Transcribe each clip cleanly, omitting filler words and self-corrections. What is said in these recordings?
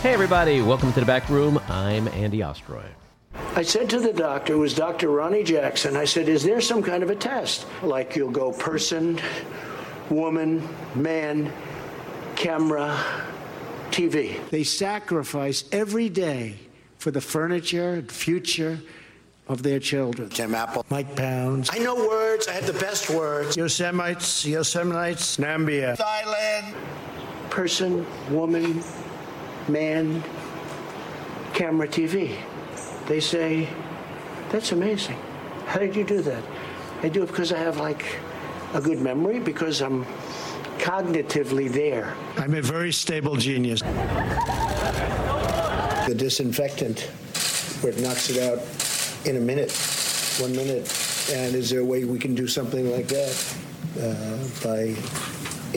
Hey, everybody. Welcome to The Back Room. I'm Andy Ostroy. I said to the doctor, it was Dr. Ronnie Jackson, I said, is there some kind of a test? Like you'll go person, woman, man, camera, TV. They sacrifice every day for the furniture and future of their children. Tim Apple. Mike Pounds. I know words. I have the best words. Yosemites. Nambia. Thailand. Person, woman, man, camera, TV. They say, that's amazing. How did you do that? I do it because I have like a good memory, because I'm cognitively there. I'm a very stable genius. The disinfectant, where it knocks it out in a minute, 1 minute. And is there a way we can do something like that by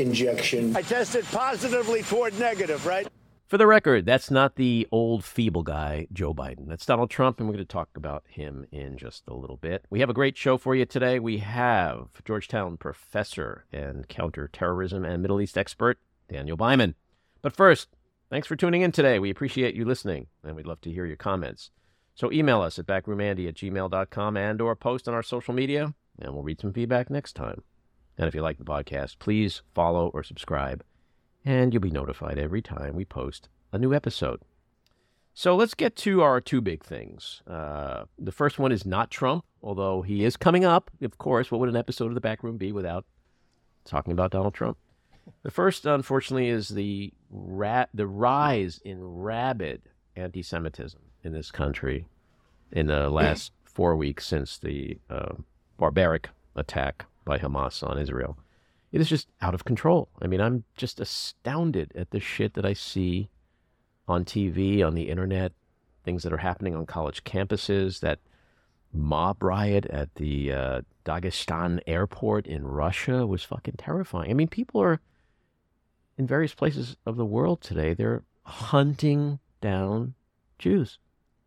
injection? I tested positively toward negative, right? For the record, that's not the old feeble guy, Joe Biden. That's Donald Trump, and we're going to talk about him in just a little bit. We have a great show for you today. We have Georgetown professor and counterterrorism and Middle East expert, Daniel Byman. But first, thanks for tuning in today. We appreciate you listening, and we'd love to hear your comments. So email us at BackroomAndy@gmail.com and or post on our social media, and we'll read some feedback next time. And if you like the podcast, please follow or subscribe, and you'll be notified every time we post a new episode. So let's get to our two big things. The first one is not Trump, although he is coming up. Of course, what would an episode of The Back Room be without talking about Donald Trump? The first, unfortunately, is the rise in rabid anti-Semitism in this country in the last 4 weeks since the barbaric attack by Hamas on Israel. It is just out of control. I mean, I'm just astounded at the shit that I see on TV, on the internet, things that are happening on college campuses, that mob riot at the Dagestan airport in Russia was fucking terrifying. I mean, people are, in various places of the world today, they're hunting down Jews.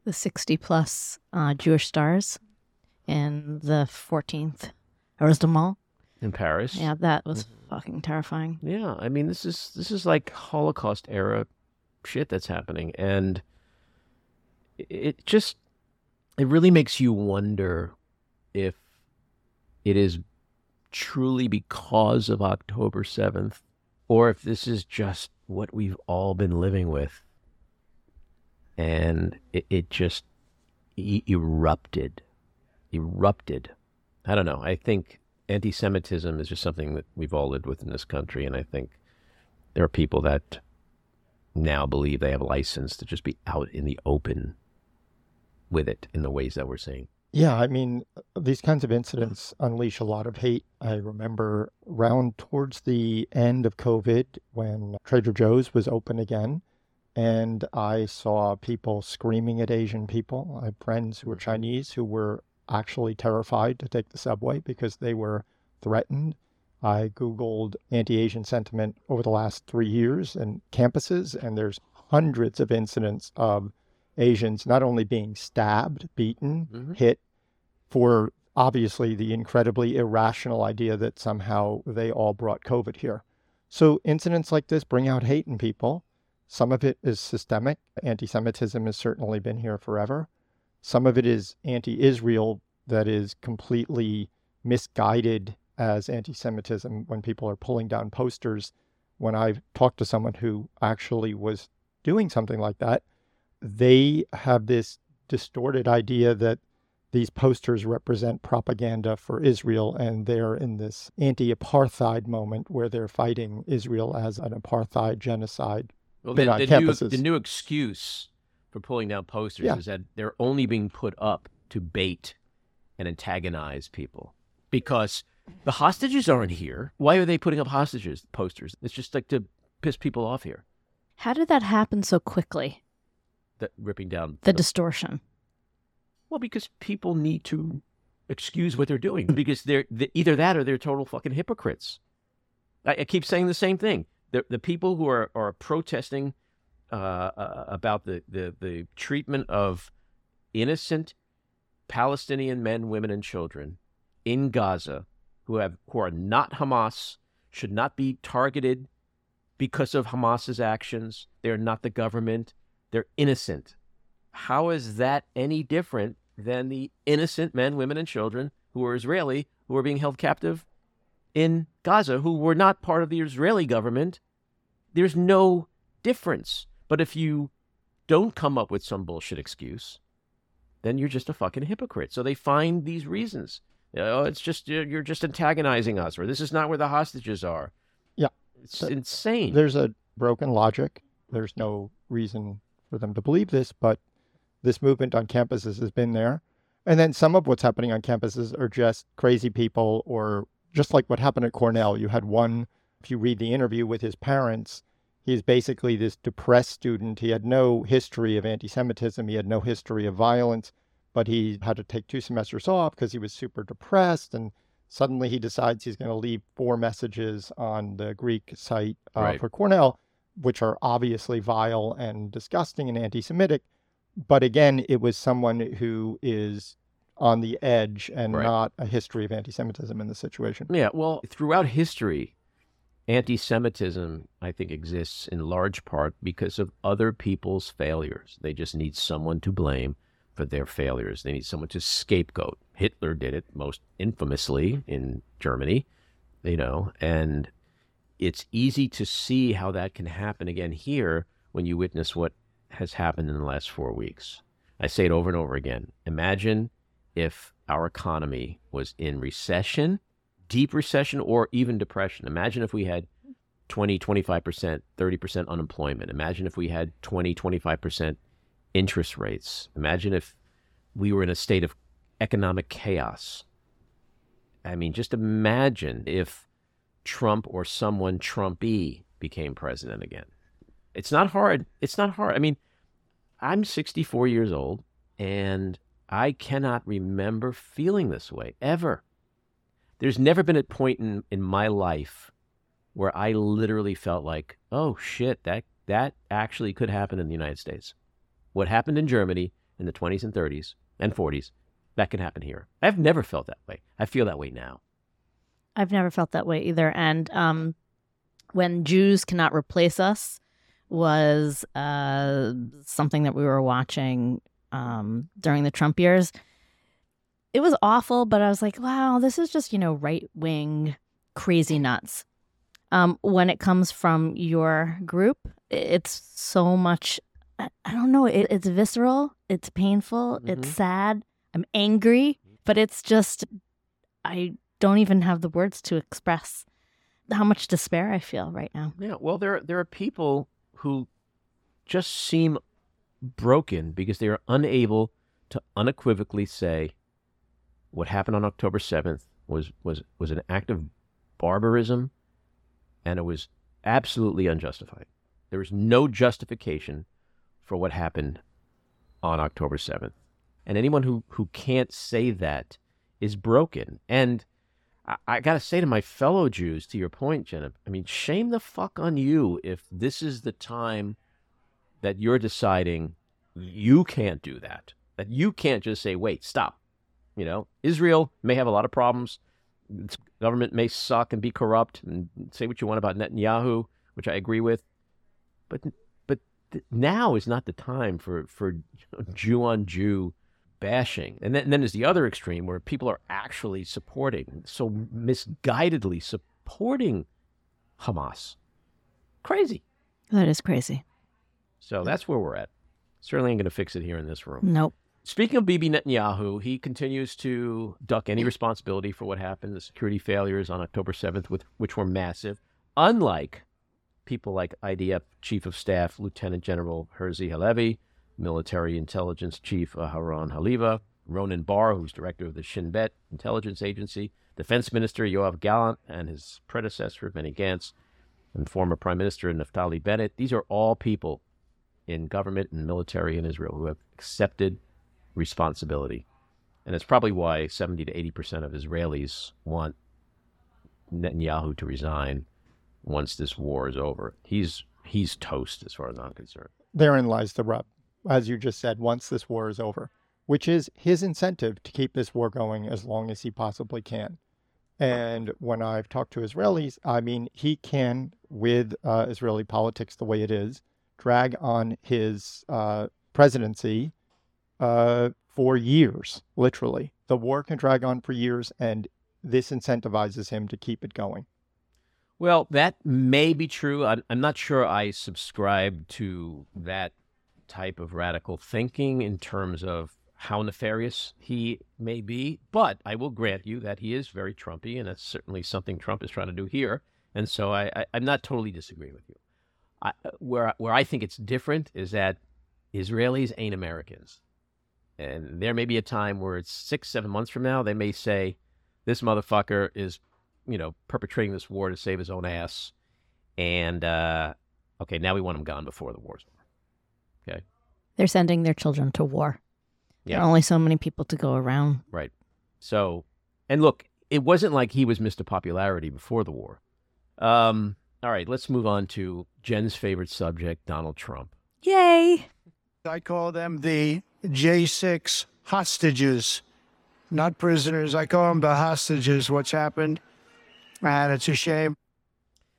The 60-plus Jewish stars in the 14th arrondissement. In Paris. Yeah, that was fucking terrifying. Yeah, I mean, this is like Holocaust-era shit that's happening. And it really makes you wonder if it is truly because of October 7th or if this is just what we've all been living with. And it just erupted. I don't know. I think anti-Semitism is just something that we've all lived with in this country, and I think there are people that now believe they have a license to just be out in the open with it in the ways that we're seeing. Yeah, I mean, these kinds of incidents unleash a lot of hate. I remember round towards the end of COVID when Trader Joe's was open again, and I saw people screaming at Asian people. I had friends who were Chinese who were actually terrified to take the subway because they were threatened. I Googled anti-Asian sentiment over the last 3 years in campuses, and there's hundreds of incidents of Asians not only being stabbed, beaten, hit for obviously the incredibly irrational idea that somehow they all brought COVID here. So incidents like this bring out hate in people. Some of it is systemic. Anti-Semitism has certainly been here forever. Some of it is anti-Israel that is completely misguided as anti-Semitism when people are pulling down posters. When I've talked to someone who actually was doing something like that, they have this distorted idea that these posters represent propaganda for Israel, and they're in this anti-apartheid moment where they're fighting Israel as an apartheid genocide. Well, then, the new excuse for pulling down posters is that they're only being put up to bait and antagonize people because the hostages aren't here. Why are they putting up hostages posters? It's just like to piss people off here. How did that happen so quickly? That ripping down the distortion. Well, because people need to excuse what they're doing because they're either that or they're total fucking hypocrites. I keep saying the same thing. The people who are protesting about the treatment of innocent Palestinian men, women, and children in Gaza who are not Hamas, should not be targeted because of Hamas's actions. They're not the government. They're innocent. How is that any different than the innocent men, women, and children who are Israeli, who are being held captive in Gaza, who were not part of the Israeli government? There's no difference. But if you don't come up with some bullshit excuse, then you're just a fucking hypocrite. So they find these reasons. You know, it's just, you're just antagonizing us, or this is not where the hostages are. Yeah. It's insane. There's a broken logic. There's no reason for them to believe this, but this movement on campuses has been there. And then some of what's happening on campuses are just crazy people, or just like what happened at Cornell. You had one, if you read the interview with his parents, he's basically this depressed student. He had no history of anti-Semitism. He had no history of violence, but he had to take 2 semesters off because he was super depressed. And suddenly he decides he's going to leave 4 messages on the Greek site for Cornell, which are obviously vile and disgusting and anti-Semitic. But again, it was someone who is on the edge and not a history of anti-Semitism in the situation. Yeah, well, throughout history, anti-Semitism, I think, exists in large part because of other people's failures. They just need someone to blame for their failures. They need someone to scapegoat. Hitler did it most infamously in Germany, you know, and it's easy to see how that can happen again here when you witness what has happened in the last 4 weeks. I say it over and over again. Imagine if our economy was in recession, deep recession, or even depression. Imagine if we had 20, 25%, 30% unemployment. Imagine if we had 20, 25% interest rates. Imagine if we were in a state of economic chaos. I mean, just imagine if Trump or someone Trumpy became president again. It's not hard. It's not hard. I mean, I'm 64 years old, and I cannot remember feeling this way ever. There's never been a point in my life where I literally felt like, oh, shit, that actually could happen in the United States. What happened in Germany in the 20s and 30s and 40s, that can happen here. I've never felt that way. I feel that way now. I've never felt that way either. And when Jews cannot replace us was something that we were watching during the Trump years. It was awful, but I was like, wow, this is just, you know, right-wing crazy nuts. When it comes from your group, it's so much, I don't know, it's visceral, it's painful, it's sad, I'm angry, but it's just, I don't even have the words to express how much despair I feel right now. Yeah, well, there are people who just seem broken because they are unable to unequivocally say what happened on October 7th was an act of barbarism, and it was absolutely unjustified. There was no justification for what happened on October 7th. And anyone who can't say that is broken. And I got to say to my fellow Jews, to your point, Jenna, I mean, shame the fuck on you if this is the time that you're deciding you can't do that, that you can't just say, wait, stop. You know, Israel may have a lot of problems. Its government may suck and be corrupt, and say what you want about Netanyahu, which I agree with. But now is not the time for Jew on Jew bashing. And then there's the other extreme where people are actually misguidedly supporting Hamas. Crazy. That is crazy. So that's where we're at. Certainly ain't going to fix it here in this room. Nope. Speaking of Bibi Netanyahu, he continues to duck any responsibility for what happened, the security failures on October 7th, which were massive, unlike people like IDF Chief of Staff Lieutenant General Herzi Halevi, Military Intelligence Chief Aharon Haliva, Ronen Bar, who's director of the Shin Bet Intelligence Agency, Defense Minister Yoav Gallant and his predecessor, Benny Gantz, and former Prime Minister Naftali Bennett. These are all people in government and military in Israel who have accepted responsibility. And it's probably why 70 to 80% of Israelis want Netanyahu to resign once this war is over. He's toast as far as I'm concerned. Therein lies the rub, as you just said, once this war is over, which is his incentive to keep this war going as long as he possibly can. And when I've talked to Israelis, I mean, he can, with Israeli politics the way it is, drag on his presidency for years, literally. The war can drag on for years, and this incentivizes him to keep it going. Well, that may be true. I'm not sure I subscribe to that type of radical thinking in terms of how nefarious he may be, but I will grant you that he is very Trumpy, and that's certainly something Trump is trying to do here. And so I'm not totally disagreeing with you. Where I think it's different is that Israelis ain't Americans. And there may be a time where it's 6-7 months from now, they may say, this motherfucker is, you know, perpetrating this war to save his own ass. And, okay, now we want him gone before the war's over. Okay. They're sending their children to war. Yeah. There are only so many people to go around. Right. So, and look, it wasn't like he was Mr. Popularity before the war. All right, let's move on to Jen's favorite subject, Donald Trump. Yay. I call them the J6 hostages, not prisoners. I call them the hostages, what's happened. And it's a shame.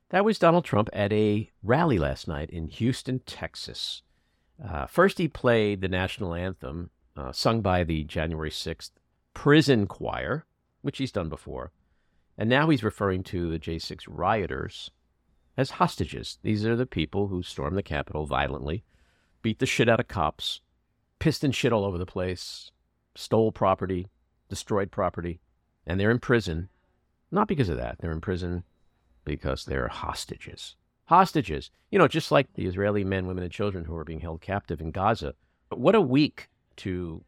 That was Donald Trump at a rally last night in Houston, Texas. First, he played the national anthem sung by the January 6th prison choir, which he's done before. And now he's referring to the J6 rioters as hostages. These are the people who stormed the Capitol violently, beat the shit out of cops, pissed and shit all over the place, stole property, destroyed property, and they're in prison. Not because of that. They're in prison because they're hostages. Hostages. You know, just like the Israeli men, women, and children who are being held captive in Gaza. What a week to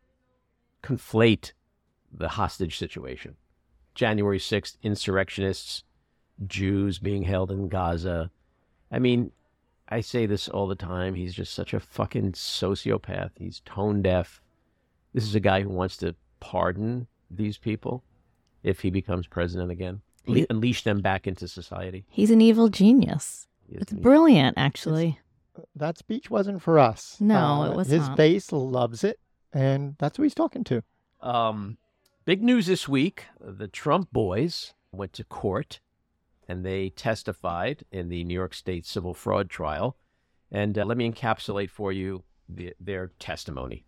conflate the hostage situation. January 6th, insurrectionists, Jews being held in Gaza. I mean, I say this all the time. He's just such a fucking sociopath. He's tone deaf. This is a guy who wants to pardon these people if he becomes president again, unleash them back into society. He's an evil genius. It's brilliant, actually. That speech wasn't for us. No, it was not. His base loves it, and that's who he's talking to. Big news this week. The Trump boys went to court, and they testified in the New York State civil fraud trial. And let me encapsulate for you their testimony.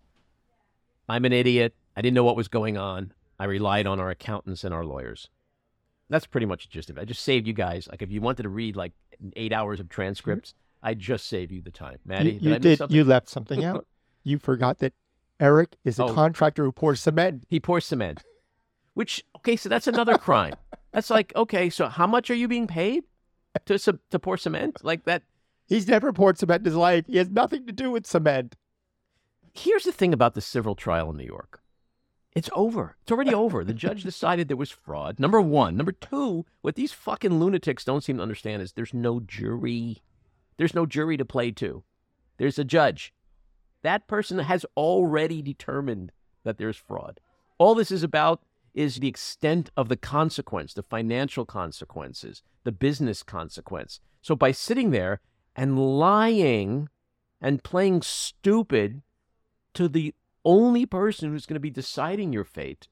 I'm an idiot. I didn't know what was going on. I relied on our accountants and our lawyers. That's pretty much the gist of it. I just saved you guys. Like, if you wanted to read, 8 hours of transcripts, I just saved you the time. Maddie, did I miss something? You left something out. You forgot that Eric is a contractor who pours cement. He pours cement. Which, okay, so that's another crime. That's like, okay, so how much are you being paid to pour cement? Like that? He's never poured cement in his life. He has nothing to do with cement. Here's the thing about the civil trial in New York. It's over. It's already over. The judge decided there was fraud, number one. Number two, what these fucking lunatics don't seem to understand is there's no jury. There's no jury to play to. There's a judge. That person has already determined that there's fraud. All this is about is the extent of the consequence, the financial consequences, the business consequence. So by sitting there and lying and playing stupid to the only person who's going to be deciding your fate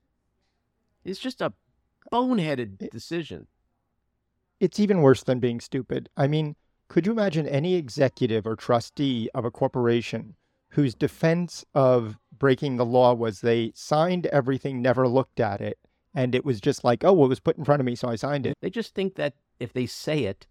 is just a boneheaded decision. It's even worse than being stupid. I mean, could you imagine any executive or trustee of a corporation whose defense of breaking the law was they signed everything, never looked at it, and it was just like, oh, well, it was put in front of me, so I signed it. They just think that if they say it,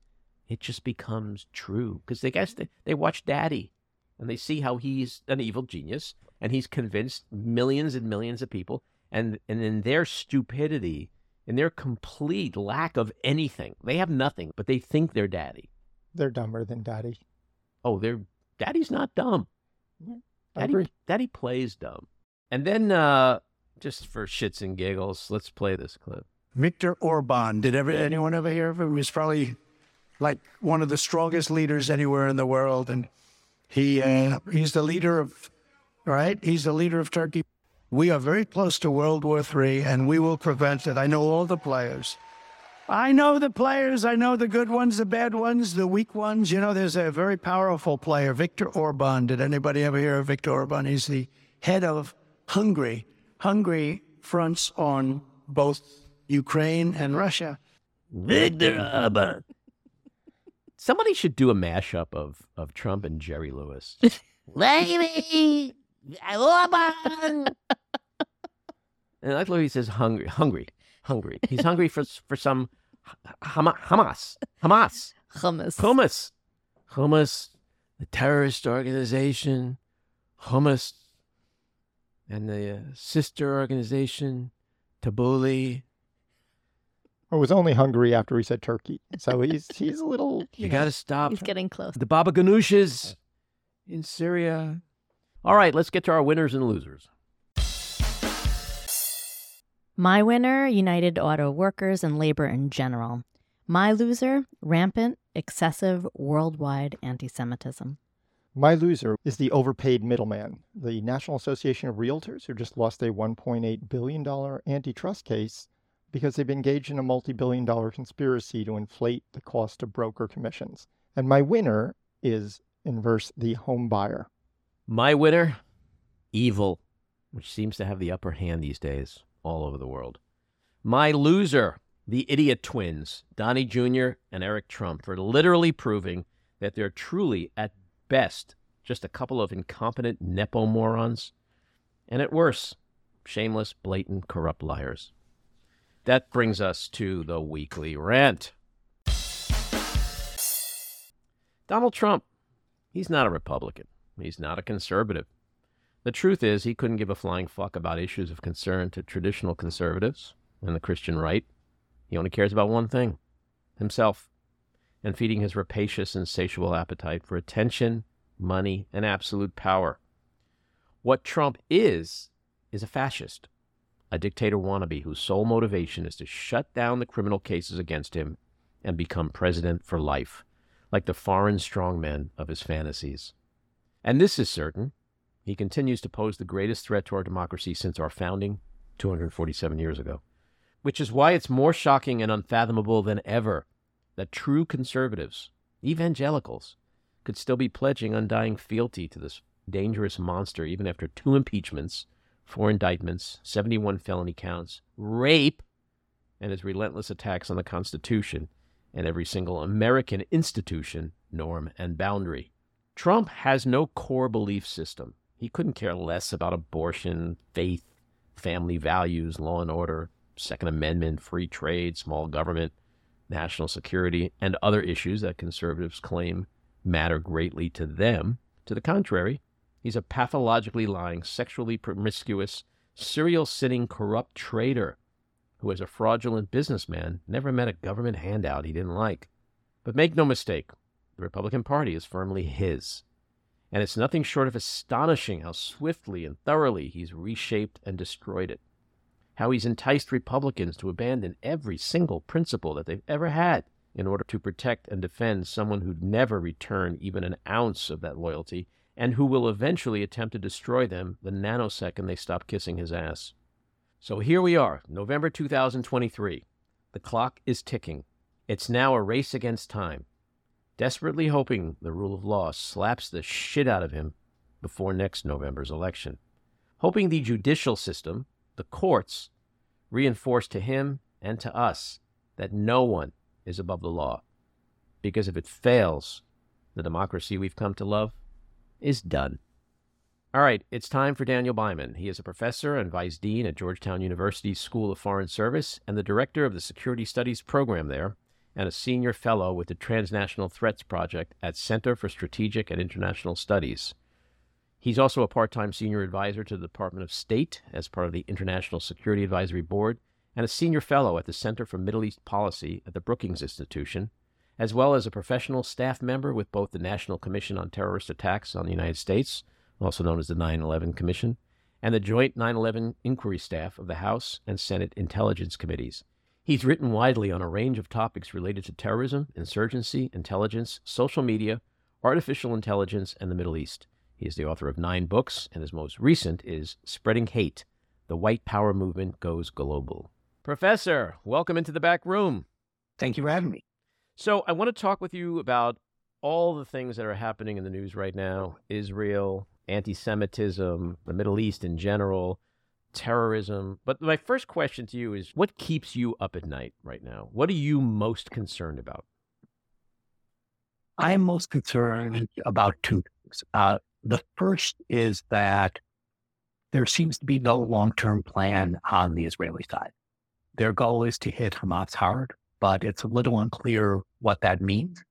it just becomes true. Because they guess they watch Daddy, and they see how he's an evil genius, and he's convinced millions and millions of people, and in their stupidity, in their complete lack of anything, they have nothing, but they think they're Daddy. They're dumber than Daddy. Oh, Daddy's not dumb. Daddy plays dumb. And then, just for shits and giggles, let's play this clip. Viktor Orban. Did anyone ever hear of him? He was probably like one of the strongest leaders anywhere in the world. And he's the leader of, right? He's the leader of Turkey. We are very close to World War III, and we will prevent it. I know all the players. I know the players. I know the good ones, the bad ones, the weak ones. You know, there's a very powerful player, Viktor Orban. Did anybody ever hear of Viktor Orban? He's the head of Hungary. Hungary fronts on both Ukraine and Russia. Viktor Orban. Somebody should do a mashup of Trump and Jerry Lewis. Baby, Orban. And I love he says hungry. He's hungry for some Hamas, the terrorist organization, Hamas, and the sister organization, Tabbouleh. I was only hungry after he said Turkey, so he's a little. You got to stop. He's getting close. The Baba Ganoush's in Syria. All right, let's get to our winners and losers. My winner, United Auto Workers and labor in general. My loser, rampant, excessive, worldwide anti-Semitism. My loser is the overpaid middleman. The National Association of Realtors, who just lost a $1.8 billion antitrust case because they've engaged in a multi-billion-dollar conspiracy to inflate the cost of broker commissions. And my winner is, inverse, the home buyer. My winner, evil, which seems to have the upper hand these days all over the world. My loser, the idiot twins, Donnie Jr. and Eric Trump, for literally proving that they're truly, at best, just a couple of incompetent nepo morons, and at worst, shameless, blatant, corrupt liars. That brings us to the weekly rant. Donald Trump, he's not a Republican. He's not a conservative. The truth is, he couldn't give a flying fuck about issues of concern to traditional conservatives and the Christian right. He only cares about one thing, himself, and feeding his rapacious, insatiable appetite for attention, money, and absolute power. What Trump is a fascist, a dictator wannabe whose sole motivation is to shut down the criminal cases against him and become president for life, like the foreign strongmen of his fantasies. And this is certain. He continues to pose the greatest threat to our democracy since our founding 247 years ago, which is why it's more shocking and unfathomable than ever that true conservatives, evangelicals, could still be pledging undying fealty to this dangerous monster even after 2 impeachments, 4 indictments, 71 felony counts, rape, and his relentless attacks on the Constitution and every single American institution, norm, and boundary. Trump has no core belief system. He couldn't care less about abortion, faith, family values, law and order, Second Amendment, free trade, small government, national security, and other issues that conservatives claim matter greatly to them. To the contrary, he's a pathologically lying, sexually promiscuous, serial-sinning, corrupt traitor who, as a fraudulent businessman, never met a government handout he didn't like. But make no mistake, the Republican Party is firmly his. And it's nothing short of astonishing how swiftly and thoroughly he's reshaped and destroyed it, how he's enticed Republicans to abandon every single principle that they've ever had in order to protect and defend someone who'd never return even an ounce of that loyalty and who will eventually attempt to destroy them the nanosecond they stop kissing his ass. So here we are, November 2023. The clock is ticking. It's now a race against time, desperately hoping the rule of law slaps the shit out of him before next November's election, hoping the judicial system, the courts, reinforce to him and to us that no one is above the law, because if it fails, the democracy we've come to love is done. All right, it's time for Daniel Byman. He is a professor and vice dean at Georgetown University's School of Foreign Service and the director of the Security Studies Program there, and a senior fellow with the Transnational Threats Project at Center for Strategic and International Studies. He's also a part-time senior advisor to the Department of State as part of the International Security Advisory Board, and a senior fellow at the Center for Middle East Policy at the Brookings Institution, as well as a professional staff member with both the National Commission on Terrorist Attacks on the United States, also known as the 9/11 Commission, and the Joint 9/11 Inquiry Staff of the House and Senate Intelligence Committees. He's written widely on a range of topics related to terrorism, insurgency, intelligence, social media, artificial intelligence, and the Middle East. He is the author of 9 books, and his most recent is Spreading Hate: The White Power Movement Goes Global. Professor, welcome into the back room. Thank you for having me. So I want to talk with you about all the things that are happening in the news right now: Israel, anti-Semitism, the Middle East in general, terrorism. But my first question to you is, what keeps you up at night right now? What are you most concerned about? I'm most concerned about two things. The first is that there seems to be no long-term plan on the Israeli side. Their goal is to hit Hamas hard, but it's a little unclear what that means.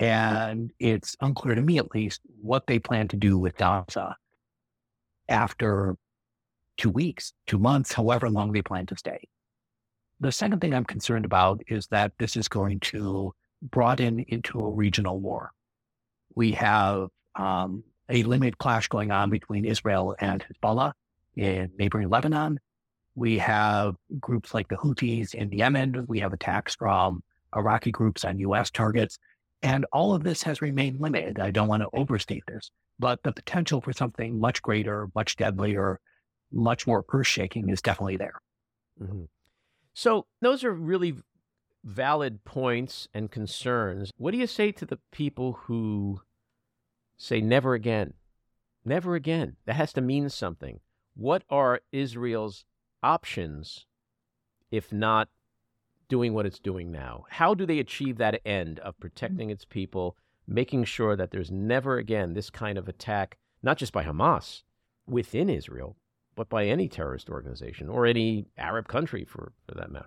And it's unclear to me, at least, what they plan to do with Gaza after 2 weeks, 2 months, however long they plan to stay. The second thing I'm concerned about is that this is going to broaden into a regional war. We have a limited clash going on between Israel and Hezbollah in neighboring Lebanon. We have groups like the Houthis in Yemen. We have attacks from Iraqi groups on U.S. targets. And all of this has remained limited. I don't want to overstate this, but the potential for something much greater, much deadlier, much more earth-shaking is definitely there. Mm-hmm. So those are really valid points and concerns. What do you say to the people who say never again? Never again. That has to mean something. What are Israel's options if not doing what it's doing now? How do they achieve that end of protecting its people, making sure that there's never again this kind of attack, not just by Hamas within Israel, but by any terrorist organization or any Arab country for that matter?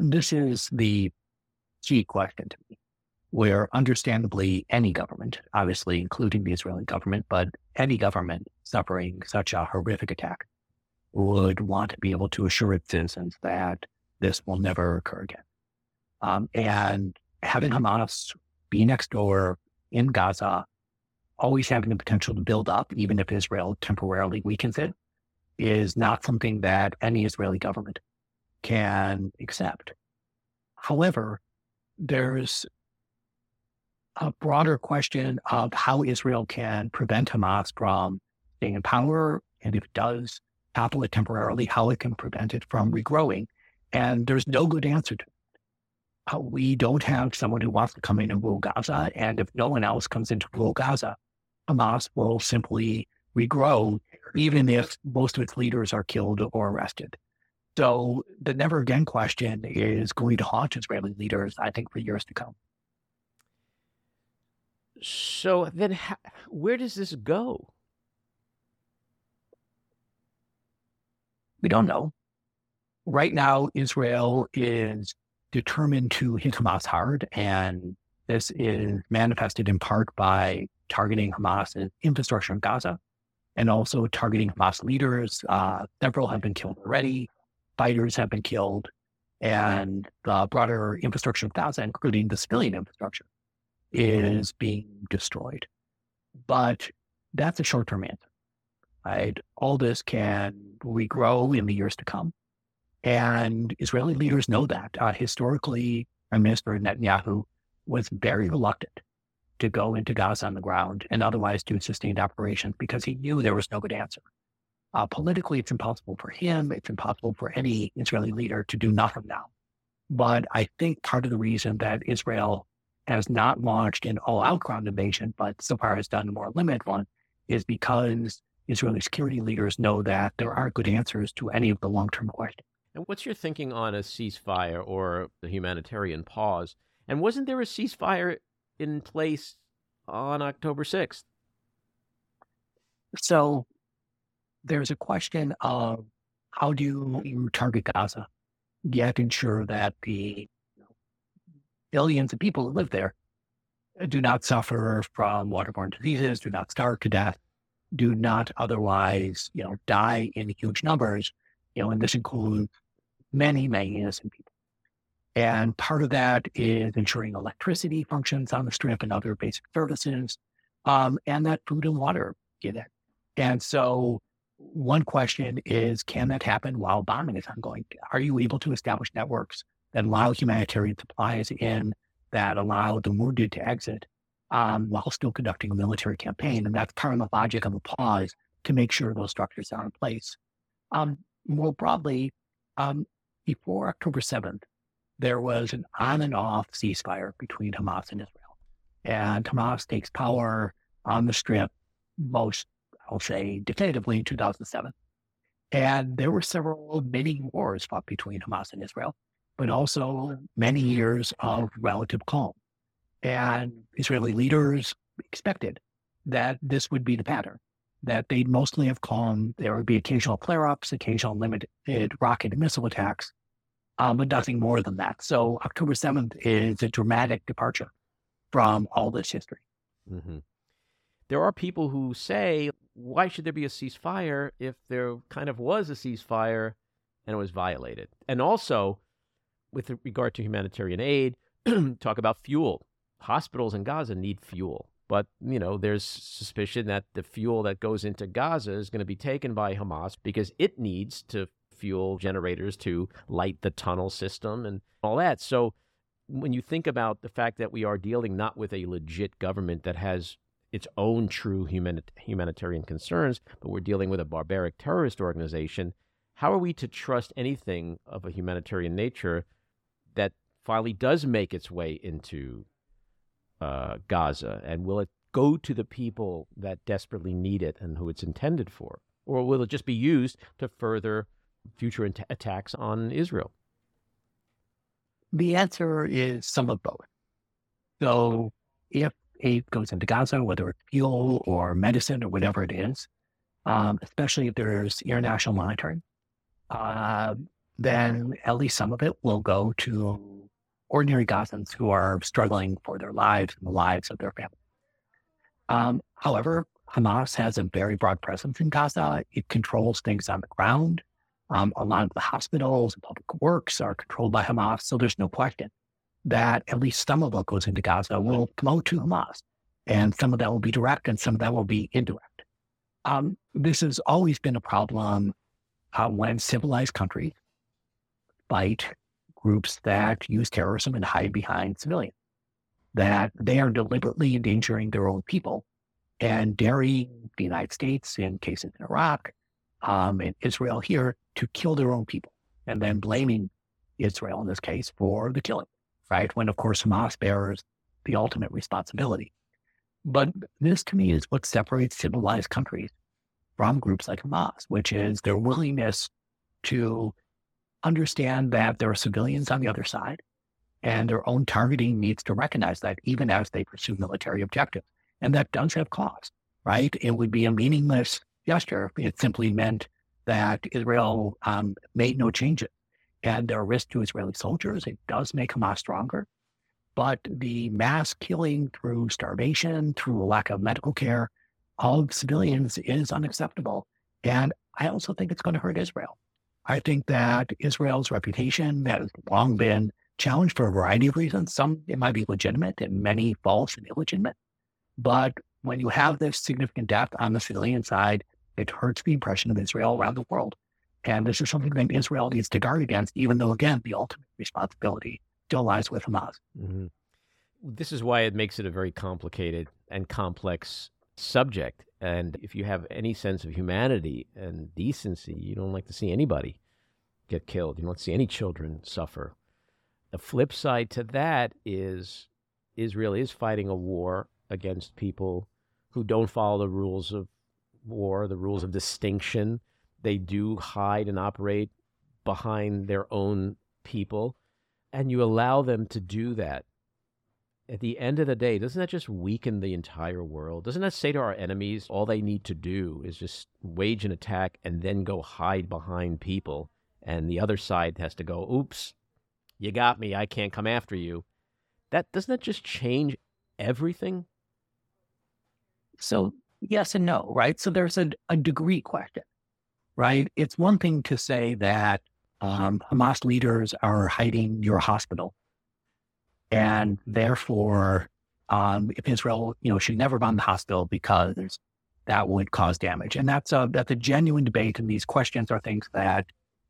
This is the key question to me, where understandably any government, obviously including the Israeli government, but any government suffering such a horrific attack would want to be able to assure its citizens that this will never occur again. And having Hamas be next door in Gaza, always having the potential to build up, even if Israel temporarily weakens it, is not something that any Israeli government can accept. However, there's a broader question of how Israel can prevent Hamas from staying in power, and if it does topple it temporarily, how it can prevent it from regrowing. And there's no good answer to it. We don't have someone who wants to come in and rule Gaza, and if no one else comes in to rule Gaza, Hamas will simply regrow, even if most of its leaders are killed or arrested. So the never again question is going to haunt Israeli leaders, I think, for years to come. So then where does this go? We don't know. Right now, Israel is determined to hit Hamas hard, and this is manifested in part by targeting Hamas infrastructure in Gaza and also targeting Hamas leaders. Several have been killed already. Fighters have been killed, and the broader infrastructure of Gaza, including the civilian infrastructure, is being destroyed. But that's a short-term answer, right? All this can regrow in the years to come, and Israeli leaders know that. Historically, Prime Minister Netanyahu was very reluctant to go into Gaza on the ground and otherwise do sustained operations because he knew there was no good answer. Politically, it's impossible for him. It's impossible for any Israeli leader to do nothing now. But I think part of the reason that Israel has not launched an all-out ground invasion, but so far has done a more limited one, is because Israeli security leaders know that there aren't good answers to any of the long-term questions. And what's your thinking on a ceasefire or the humanitarian pause? And wasn't there a ceasefire in place on October 6th? So there's a question of how do you target Gaza, yet ensure that the billions of people who live there do not suffer from waterborne diseases, do not starve to death, do not otherwise, die in huge numbers, and this includes many, many innocent people. And part of that is ensuring electricity functions on the Strip and other basic services, and that food and water get there. And so one question is, can that happen while bombing is ongoing? Are you able to establish networks that allow humanitarian supplies in, that allow the wounded to exit while still conducting a military campaign? And that's part of the logic of a pause, to make sure those structures are in place. More broadly, before October 7th, there was an on and off ceasefire between Hamas and Israel. And Hamas takes power on the Strip definitively in 2007. And there were several mini wars fought between Hamas and Israel, but also many years of relative calm. And Israeli leaders expected that this would be the pattern, that they'd mostly have calm. There would be occasional flare-ups, occasional limited rocket and missile attacks, but nothing more than that. So October 7th is a dramatic departure from all this history. Mm-hmm. There are people who say, why should there be a ceasefire if there kind of was a ceasefire and it was violated? And also, with regard to humanitarian aid, talk about fuel. Hospitals in Gaza need fuel. But, you know, there's suspicion that the fuel that goes into Gaza is going to be taken by Hamas because it needs to fuel generators to light the tunnel system and all that. So when you think about the fact that we are dealing not with a legit government that has its own true humanitarian concerns, but we're dealing with a barbaric terrorist organization, how are we to trust anything of a humanitarian nature that finally does make its way into Gaza? And will it go to the people that desperately need it and who it's intended for? Or will it just be used to further future attacks on Israel? The answer is some of both. So if aid goes into Gaza, whether it's fuel or medicine or whatever it is, especially if there's international monitoring, then at least some of it will go to ordinary Gazans who are struggling for their lives and the lives of their family. However, Hamas has a very broad presence in Gaza. It controls things on the ground. A lot of the hospitals and public works are controlled by Hamas. So there's no question that at least some of what goes into Gaza will go to Hamas. And some of that will be direct and some of that will be indirect. This has always been a problem when civilized countries fight groups that use terrorism and hide behind civilians, that they are deliberately endangering their own people and daring the United States, in cases in Iraq and Israel here, to kill their own people, and then blaming Israel in this case for the killing, right? When, of course, Hamas bears the ultimate responsibility. But this, to me, is what separates civilized countries from groups like Hamas, which is their willingness to understand that there are civilians on the other side and their own targeting needs to recognize that even as they pursue military objectives. And that does have cost, right? It would be a meaningless gesture if it simply meant that Israel made no changes. And there are risks to Israeli soldiers. It does make Hamas stronger. But the mass killing through starvation, through a lack of medical care of civilians is unacceptable. And I also think it's going to hurt Israel. I think that Israel's reputation has long been challenged for a variety of reasons. Some, it might be legitimate and many false and illegitimate. But when you have this significant death on the civilian side, it hurts the impression of Israel around the world. And this is something that Israel needs to guard against, even though, again, the ultimate responsibility still lies with Hamas. Mm-hmm. This is why it makes it a very complicated and complex subject. And if you have any sense of humanity and decency, you don't like to see anybody get killed. You don't see any children suffer. The flip side to that is Israel is fighting a war against people who don't follow the rules of war, the rules of distinction. They do hide and operate behind their own people, and you allow them to do that. At the end of the day, doesn't that just weaken the entire world? Doesn't that say to our enemies, all they need to do is just wage an attack and then go hide behind people? And the other side has to go, oops, you got me. I can't come after you. Doesn't that just change everything? So yes and no, right? So there's a degree question, right? It's one thing to say that Hamas leaders are hiding your hospital. And therefore, if Israel, should never bomb the hospital because that would cause damage. And that's a genuine debate. And these questions are things that,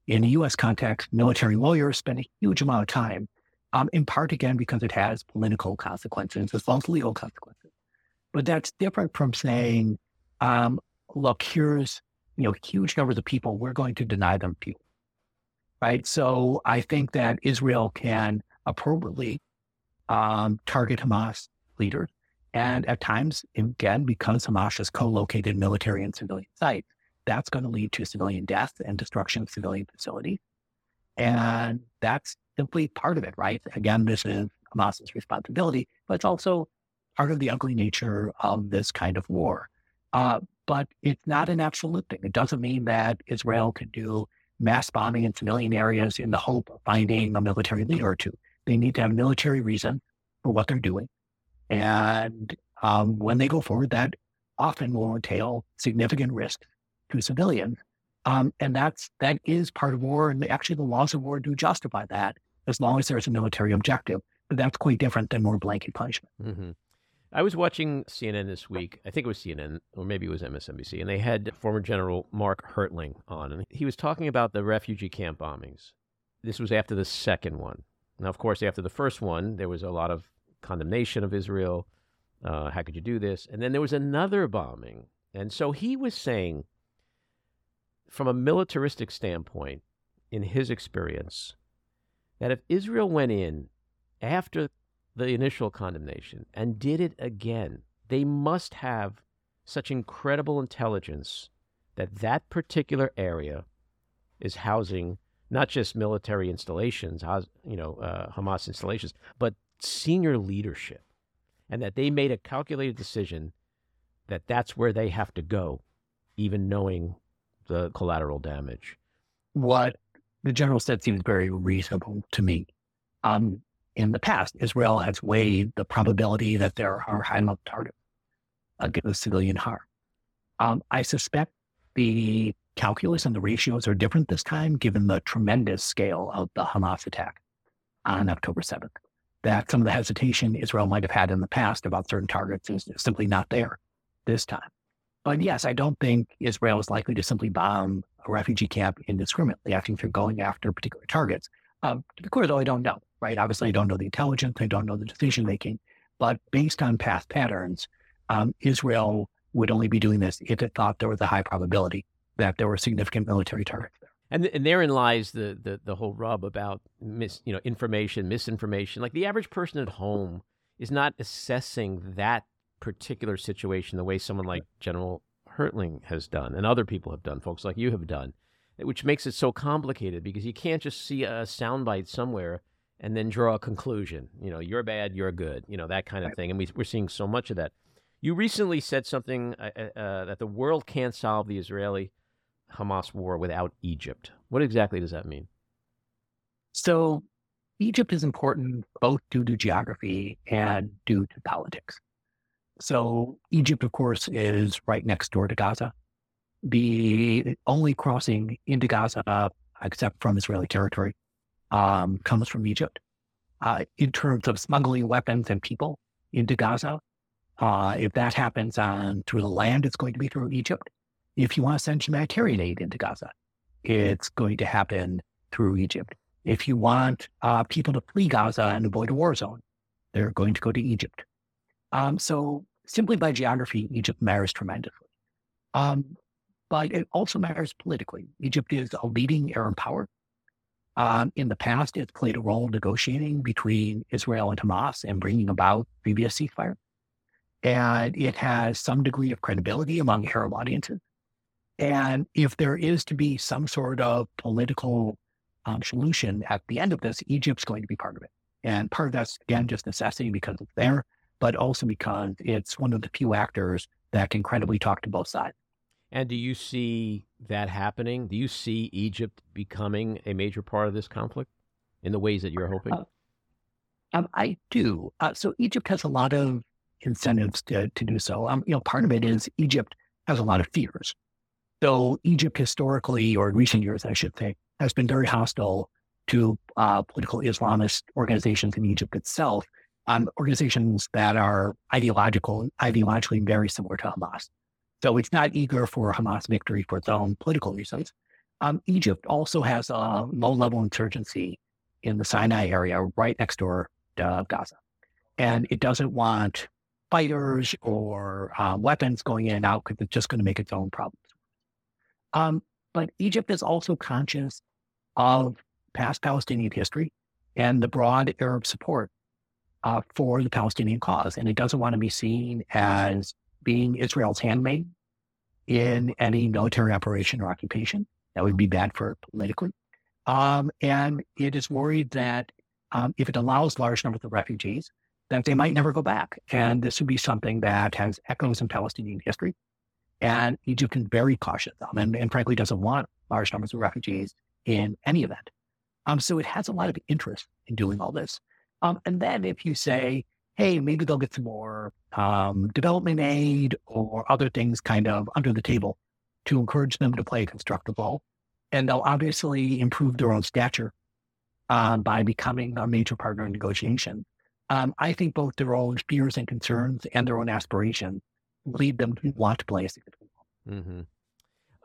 in the U.S. context, military lawyers spend a huge amount of time, in part, again, because it has political consequences, as well as legal consequences. But that's different from saying, look, here's, huge numbers of people, we're going to deny them fuel, right? So I think that Israel can appropriately target Hamas leaders. And at times, again, because Hamas has co-located military and civilian sites, that's going to lead to civilian death and destruction of civilian facilities. And that's simply part of it, right? Again, this is Hamas's responsibility, but it's also part of the ugly nature of this kind of war. But it's not an absolute thing. It doesn't mean that Israel can do mass bombing in civilian areas in the hope of finding a military leader or two. They need to have military reason for what they're doing. And when they go forward, that often will entail significant risk to civilians. And that is part of war. And actually, the laws of war do justify that as long as there's a military objective. But that's quite different than more blanket punishment. Mm-hmm. I was watching CNN this week. I think it was CNN, or maybe it was MSNBC, and they had former General Mark Hertling on. And he was talking about the refugee camp bombings. This was after the second one. Now, of course, after the first one, there was a lot of condemnation of Israel. How could you do this? And then there was another bombing. And so he was saying, from a militaristic standpoint, in his experience, that if Israel went in after the initial condemnation and did it again, they must have such incredible intelligence that that particular area is housing not just military installations, Hamas installations, but senior leadership, and that they made a calculated decision that that's where they have to go, even knowing the collateral damage. What the general said seems very reasonable to me. In the past, Israel has weighed the probability that there are high enough targets against civilian harm. I suspect the calculus and the ratios are different this time, given the tremendous scale of the Hamas attack on October 7th, that some of the hesitation Israel might have had in the past about certain targets is simply not there this time. But yes, I don't think Israel is likely to simply bomb a refugee camp indiscriminately. I think they're going after particular targets. To be clear, though, I don't know. Right? Obviously, I don't know the intelligence. I don't know the decision-making. But based on past patterns, Israel would only be doing this if it thought there was a high probability that there were significant military targets there. And therein lies the whole rub about misinformation. Like, the average person at home is not assessing that particular situation the way someone like General Hertling has done and other people have done, folks like you have done, which makes it so complicated because you can't just see a soundbite somewhere and then draw a conclusion. You're bad, you're good, that kind of thing. And we're seeing so much of that. You recently said something that the world can't solve the Israeli-Hamas war without Egypt. What exactly does that mean? So Egypt is important both due to geography and due to politics. So Egypt, of course, is right next door to Gaza. The only crossing into Gaza, except from Israeli territory, comes from Egypt. In terms of smuggling weapons and people into Gaza, if that happens through the land, it's going to be through Egypt. If you want to send humanitarian aid into Gaza, it's going to happen through Egypt. If you want people to flee Gaza and avoid a war zone, they're going to go to Egypt. So simply by geography, Egypt matters tremendously. But it also matters politically. Egypt is a leading Arab power. In the past, it's played a role negotiating between Israel and Hamas and bringing about previous ceasefire. And it has some degree of credibility among Arab audiences. And if there is to be some sort of political solution at the end of this, Egypt's going to be part of it. And part of that's, again, just necessity because it's there, but also because it's one of the few actors that can credibly talk to both sides. And do you see that happening? Do you see Egypt becoming a major part of this conflict in the ways that you're hoping? I do. So Egypt has a lot of incentives to do so. Part of it is Egypt has a lot of fears. So Egypt historically, or in recent years, I should say, has been very hostile to political Islamist organizations in Egypt itself, organizations that are ideologically very similar to Hamas. So it's not eager for Hamas victory for its own political reasons. Egypt also has a low-level insurgency in the Sinai area right next door to Gaza. And it doesn't want fighters or weapons going in and out because it's just going to make its own problems. But Egypt is also conscious of past Palestinian history and the broad Arab support for the Palestinian cause. And it doesn't want to be seen as being Israel's handmaid in any military operation or occupation. That would be bad for it politically. And it is worried that if it allows large numbers of refugees, that they might never go back. And this would be something that has echoes in Palestinian history. And Egypt is very cautious of them and frankly doesn't want large numbers of refugees in any event. So it has a lot of interest in doing all this. And then if you say, hey, maybe they'll get some more development aid or other things kind of under the table to encourage them to play a constructive role. And they'll obviously improve their own stature by becoming a major partner in negotiation. I think both their own fears and concerns and their own aspirations lead them to want to play a significant role. Mm-hmm.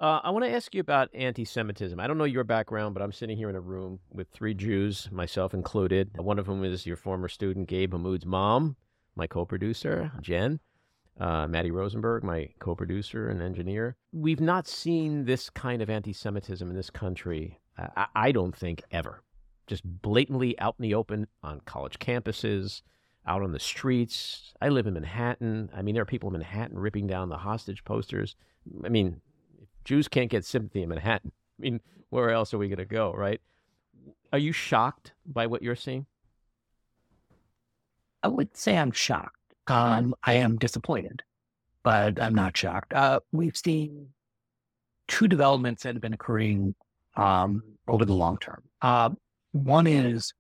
I want to ask you about anti-Semitism. I don't know your background, but I'm sitting here in a room with three Jews, myself included. One of whom is your former student, Gabe Hamoud's mom, my co-producer, Jen, Maddie Rosenberg, my co-producer and engineer. We've not seen this kind of anti-Semitism in this country, I don't think, ever. Just blatantly out in the open on college campuses, out on the streets. I live in Manhattan. I mean, there are people in Manhattan ripping down the hostage posters. I mean, Jews can't get sympathy in Manhattan. I mean, where else are we going to go, right? Are you shocked by what you're seeing? I would say I'm shocked. I am disappointed, but I'm not shocked. We've seen two developments that have been occurring over the long term. One is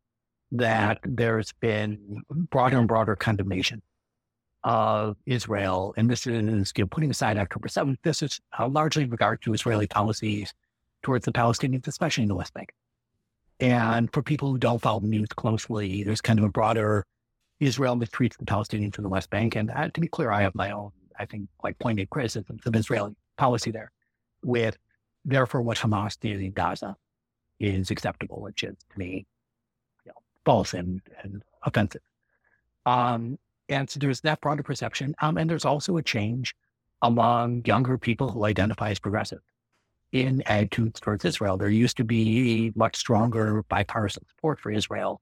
that there's been broader and broader condemnation of Israel. And this is, putting aside October 7th, this is largely in regard to Israeli policies towards the Palestinians, especially in the West Bank. And for people who don't follow the news closely, there's kind of a broader Israel mistreats the Palestinians in the West Bank. And to be clear, I have my own, I think, quite pointed criticisms of Israeli policy there with, therefore, what Hamas did in Gaza is acceptable, which is, to me, false and offensive. And so there's that broader perception. And there's also a change among younger people who identify as progressive in attitudes towards Israel. There used to be much stronger bipartisan support for Israel.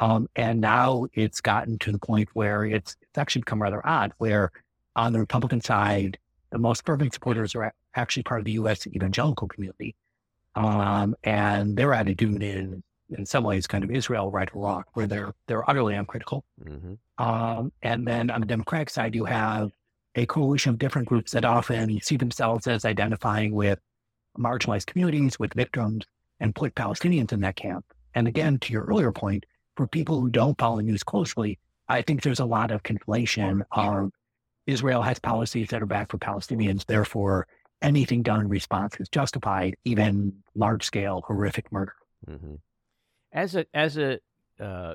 And now it's gotten to the point where it's actually become rather odd, where on the Republican side, the most fervent supporters are actually part of the U.S. evangelical community. And their attitude in some ways kind of Israel right or wrong, where they're utterly uncritical. Mm-hmm. And then on the Democratic side, you have a coalition of different groups that often see themselves as identifying with marginalized communities, with victims, and put Palestinians in that camp. And again, to your earlier point, for people who don't follow the news closely, I think there's a lot of conflation of Israel has policies that are bad for Palestinians, therefore anything done in response is justified, even large-scale horrific murder. Mm-hmm. As a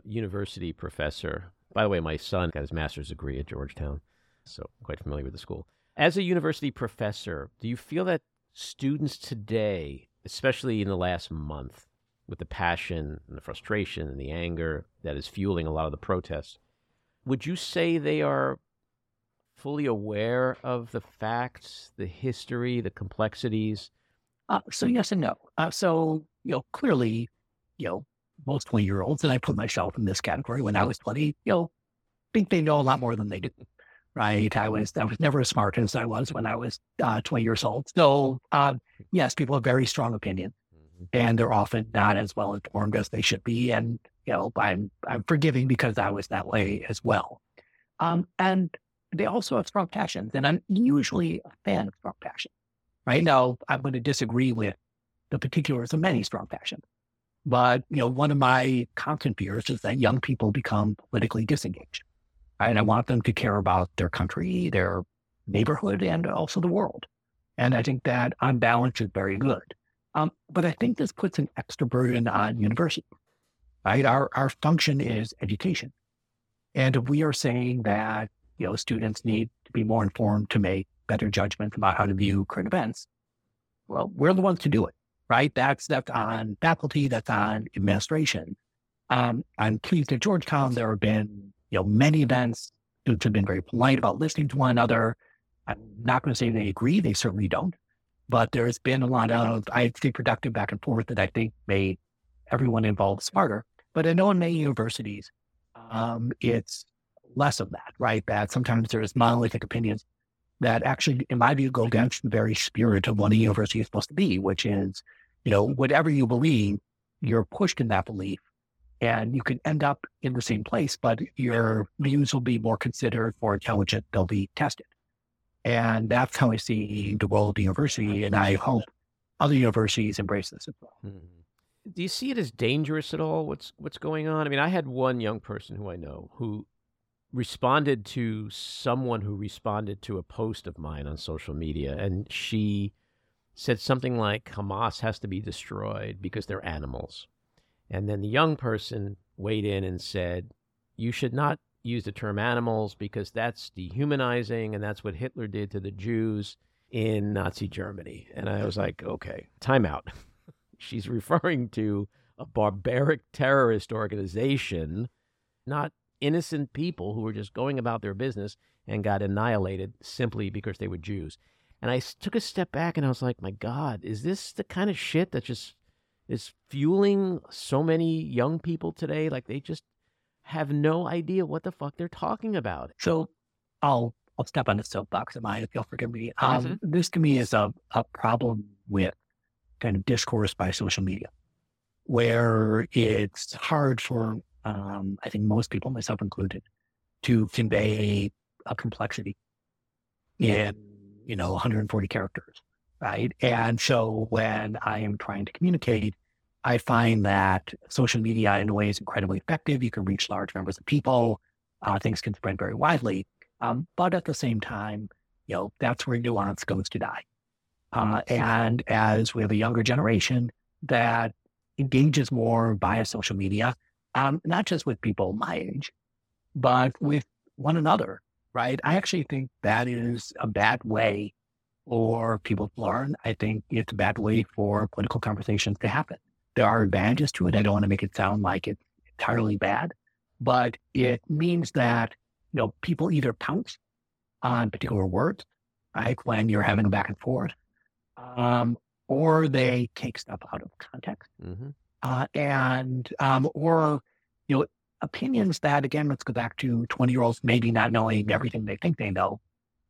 university professor, by the way, my son got his master's degree at Georgetown, so quite familiar with the school. As a university professor, do you feel that students today, especially in the last month, with the passion and the frustration and the anger that is fueling a lot of the protests, would you say they are fully aware of the facts, the history, the complexities? So yes and no. Clearly, most 20-year-olds, and I put myself in this category when I was 20, think they know a lot more than they do, right? I was never as smart as I was when I was 20 years old. So yes, people have very strong opinions, and they're often not as well informed as they should be. And, I'm forgiving because I was that way as well. And they also have strong passions, and I'm usually a fan of strong passion. Right now, I'm going to disagree with the particulars of many strong passions. But, one of my constant fears is that young people become politically disengaged. Right? And I want them to care about their country, their neighborhood, and also the world. And I think that on balance is very good. But I think this puts an extra burden on university. Right? Our function is education. And if we are saying that, students need to be more informed to make better judgments about how to view current events, well, we're the ones to do it, right? That's on faculty, that's on administration. I'm pleased at Georgetown, there have been, many events. Students have been very polite about listening to one another. I'm not going to say they agree, they certainly don't. But there's been a lot of, I'd say, productive back and forth that I think made everyone involved smarter. But I know in many universities, it's less of that, right? That sometimes there's monolithic opinions that actually, in my view, go against the very spirit of what a university is supposed to be, which is, whatever you believe, you're pushed in that belief And you can end up in the same place, but your views will be more considered, more intelligent, they'll be tested. And that's how I see the role of the university, and I hope other universities embrace this as well. Mm-hmm. Do you see it as dangerous at all, what's going on? I mean, I had one young person who I know who responded to someone who responded to a post of mine on social media, and she said something like, Hamas has to be destroyed because they're animals. And then the young person weighed in and said, you should not use the term animals because that's dehumanizing, and that's what Hitler did to the Jews in Nazi Germany. And I was like, okay, time out. She's referring to a barbaric terrorist organization, not innocent people who were just going about their business and got annihilated simply because they were Jews. And I took a step back and I was like, my God, is this the kind of shit that just is fueling so many young people today? Like, they just have no idea what the fuck they're talking about. So I'll step on the soapbox of mine, if you'll forgive me. This to me is a problem with kind of discourse by social media, where it's hard for, I think most people, myself included, to convey a complexity in, 140 characters. Right. And so when I am trying to communicate, I find that social media in a way is incredibly effective. You can reach large numbers of people. Things can spread very widely. But at the same time, that's where nuance goes to die. And as we have a younger generation that engages more via social media, not just with people my age, but with one another, right? I actually think that is a bad way or people learn. I think it's a bad way for political conversations to happen. There are advantages to it. I don't want to make it sound like it's entirely bad, but it means that, people either pounce on particular words, right, when you're having a back and forth, or they take stuff out of context. Mm-hmm. Or opinions that, again, let's go back to 20-year-olds maybe not knowing everything they think they know.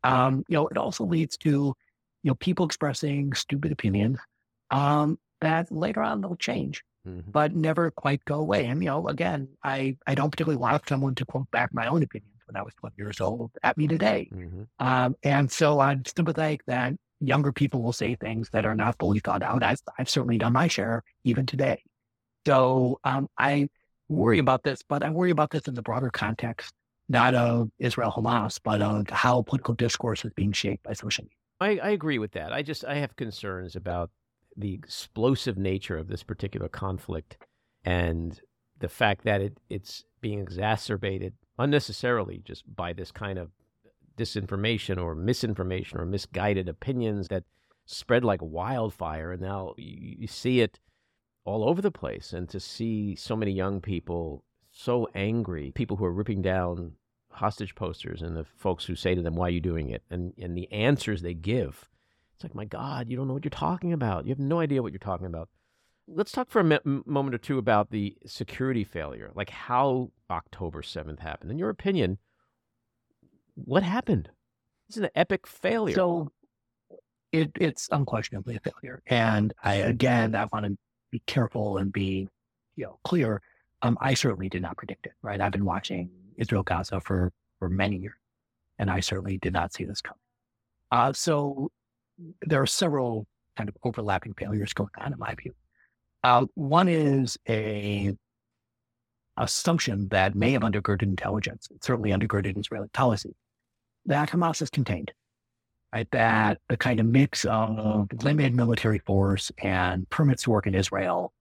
It also leads to people expressing stupid opinions that later on they'll change, mm-hmm. but never quite go away. And, again, I don't particularly want someone to quote back my own opinions when I was 12 years old at me today. Mm-hmm. And so I'm sympathetic that younger people will say things that are not fully thought out. I've certainly done my share even today. So I worry about this, but I worry about this in the broader context, not of Israel-Hamas, but of how political discourse is being shaped by social media. I agree with that. I have concerns about the explosive nature of this particular conflict and the fact that it's being exacerbated unnecessarily just by this kind of disinformation or misinformation or misguided opinions that spread like wildfire. And now you see it all over the place. And to see so many young people so angry, people who are ripping down hostage posters and the folks who say to them, why are you doing it? And the answers they give. It's like, my God, you don't know what you're talking about. You have no idea what you're talking about. Let's talk for a moment or two about the security failure, like how October 7th happened. In your opinion, what happened? This is an epic failure. So it's unquestionably a failure. And I want to be careful and be, clear. I certainly did not predict it, right? I've been watching Israel-Gaza for many years, and I certainly did not see this coming. So there are several kind of overlapping failures going on, in my view. One is an assumption that may have undergirded intelligence, it certainly undergirded Israeli policy, that Hamas is contained, right? That the kind of mix of limited military force and permits to work in Israel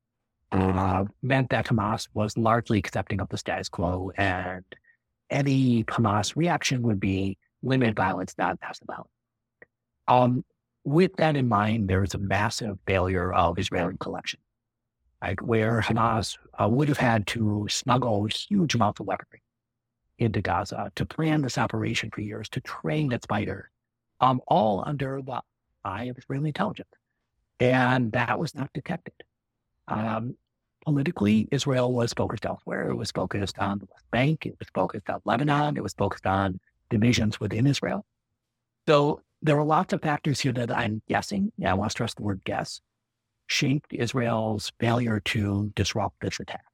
meant that Hamas was largely accepting of the status quo, and any Hamas reaction would be limited violence, not massive violence. With that in mind, there is a massive failure of Israeli collection, right, where Hamas would have had to smuggle huge amounts of weaponry into Gaza to plan this operation for years, to train its fighter, all under the eye of Israeli intelligence. And that was not detected. Politically, Israel was focused elsewhere. It was focused on the West Bank. It was focused on Lebanon. It was focused on divisions within Israel. So there were lots of factors here that I'm guessing, I want to stress the word guess, shaped Israel's failure to disrupt this attack.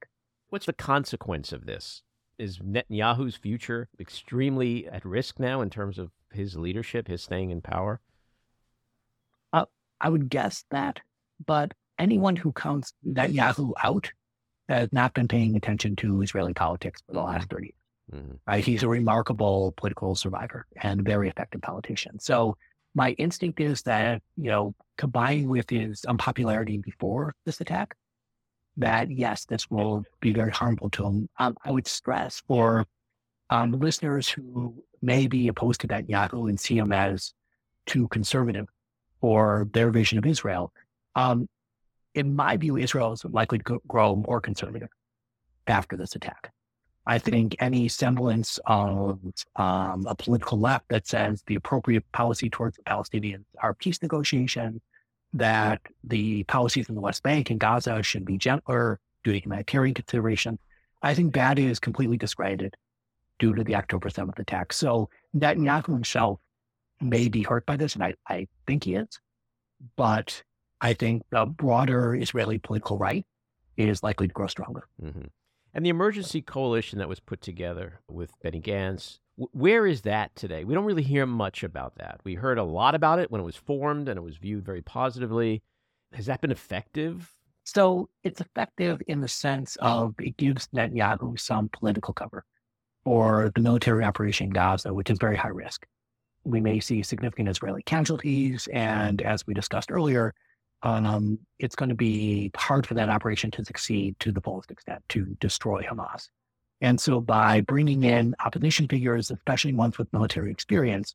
What's the consequence of this? Is Netanyahu's future extremely at risk now in terms of his leadership, his staying in power? I would guess that, but anyone who counts Netanyahu out has not been paying attention to Israeli politics for the last 30 years. Mm-hmm. He's a remarkable political survivor and very effective politician. So my instinct is that, combined with his unpopularity before this attack, that yes, this will be very harmful to him. I would stress for listeners who may be opposed to Netanyahu and see him as too conservative for their vision of Israel. In my view, Israel is likely to grow more conservative after this attack. I think any semblance of a political left that says the appropriate policy towards the Palestinians are peace negotiations, that the policies in the West Bank and Gaza should be gentler due to humanitarian consideration, I think that is completely discredited due to the October 7th attack. So Netanyahu himself may be hurt by this, and I think he is, but I think the broader Israeli political right is likely to grow stronger. Mm-hmm. And the emergency coalition that was put together with Benny Gantz, where is that today? We don't really hear much about that. We heard a lot about it when it was formed and it was viewed very positively. Has that been effective? So it's effective in the sense of it gives Netanyahu some political cover for the military operation in Gaza, which is very high risk. We may see significant Israeli casualties. And as we discussed earlier, it's going to be hard for that operation to succeed to the fullest extent to destroy Hamas. And so by bringing in opposition figures, especially ones with military experience,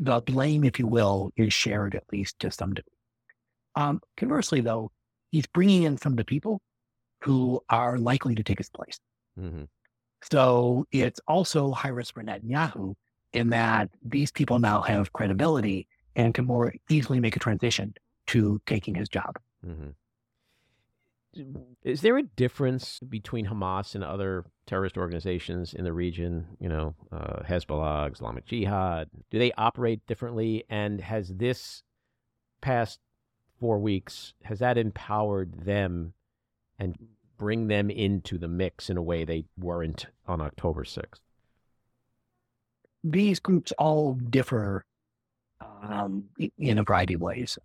the blame, if you will, is shared at least to some degree. Conversely, though, he's bringing in some of the people who are likely to take his place. Mm-hmm. So it's also high risk for Netanyahu in that these people now have credibility and can more easily make a transition to taking his job. Mm-hmm. Is there a difference between Hamas and other terrorist organizations in the region, Hezbollah, Islamic Jihad? Do they operate differently? And has this past 4 weeks, has that empowered them and bring them into the mix in a way they weren't on October 6th? These groups all differ in a variety of ways.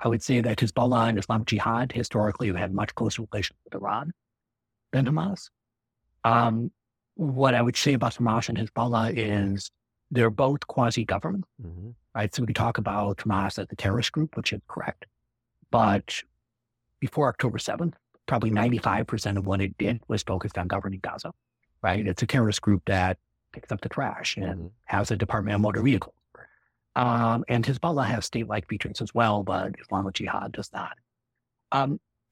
I would say that Hezbollah and Islamic Jihad historically have had much closer relations with Iran than Hamas. What I would say about Hamas and Hezbollah is they're both quasi-government, mm-hmm. right? So we talk about Hamas as a terrorist group, which is correct. But before October 7th, probably 95% of what it did was focused on governing Gaza, right? It's a terrorist group that picks up the trash and mm-hmm. has a Department of Motor Vehicles. And Hezbollah has state-like features as well, but Islamic Jihad does not.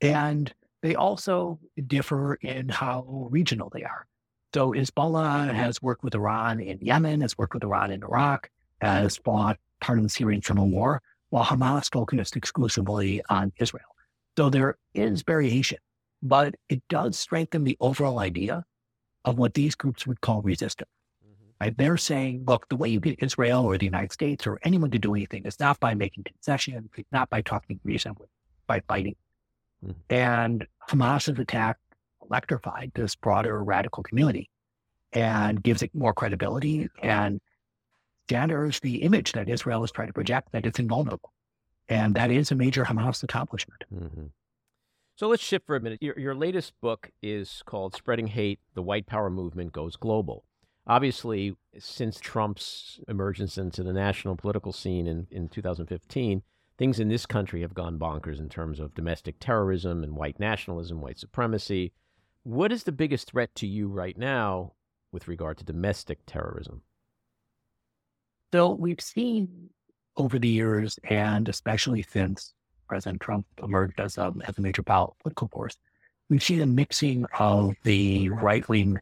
And they also differ in how regional they are. So Hezbollah has worked with Iran in Yemen, has worked with Iran in Iraq, has fought part of the Syrian civil war, while Hamas focused exclusively on Israel. So there is variation, but it does strengthen the overall idea of what these groups would call resistance. Right? They're saying, look, the way you get Israel or the United States or anyone to do anything is not by making concessions, it's not by talking reason, by fighting. Mm-hmm. And Hamas's attack electrified this broader radical community and gives it more credibility and shatters the image that Israel is trying to project that it's invulnerable. And that is a major Hamas accomplishment. Mm-hmm. So let's shift for a minute. Your latest book is called Spreading Hate: The White Power Movement Goes Global. Obviously, since Trump's emergence into the national political scene in 2015, things in this country have gone bonkers in terms of domestic terrorism and white nationalism, white supremacy. What is the biggest threat to you right now with regard to domestic terrorism? So we've seen over the years, and especially since President Trump emerged as a major political force, we've seen a mixing of the right-wing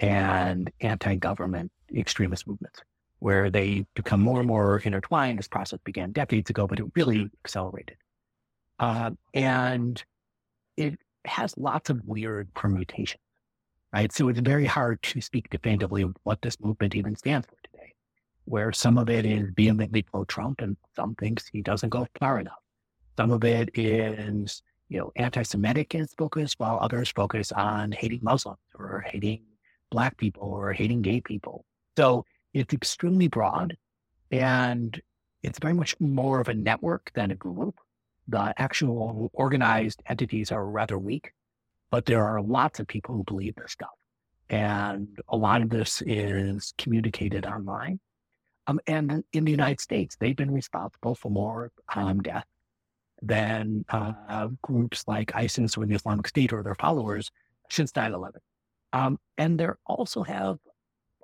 and anti-government extremist movements, where they become more and more intertwined. This process began decades ago, but it really accelerated. And it has lots of weird permutations, right? So it's very hard to speak definitively of what this movement even stands for today, where some of it is vehemently pro-Trump and some thinks he doesn't go far enough. Some of it is anti-Semitic focus, while others focus on hating Muslims or hating Black people or hating gay people. So it's extremely broad, and it's very much more of a network than a group. The actual organized entities are rather weak, but there are lots of people who believe this stuff. And a lot of this is communicated online. And in the United States, they've been responsible for more death than groups like ISIS or the Islamic State or their followers since 9/11. And they also have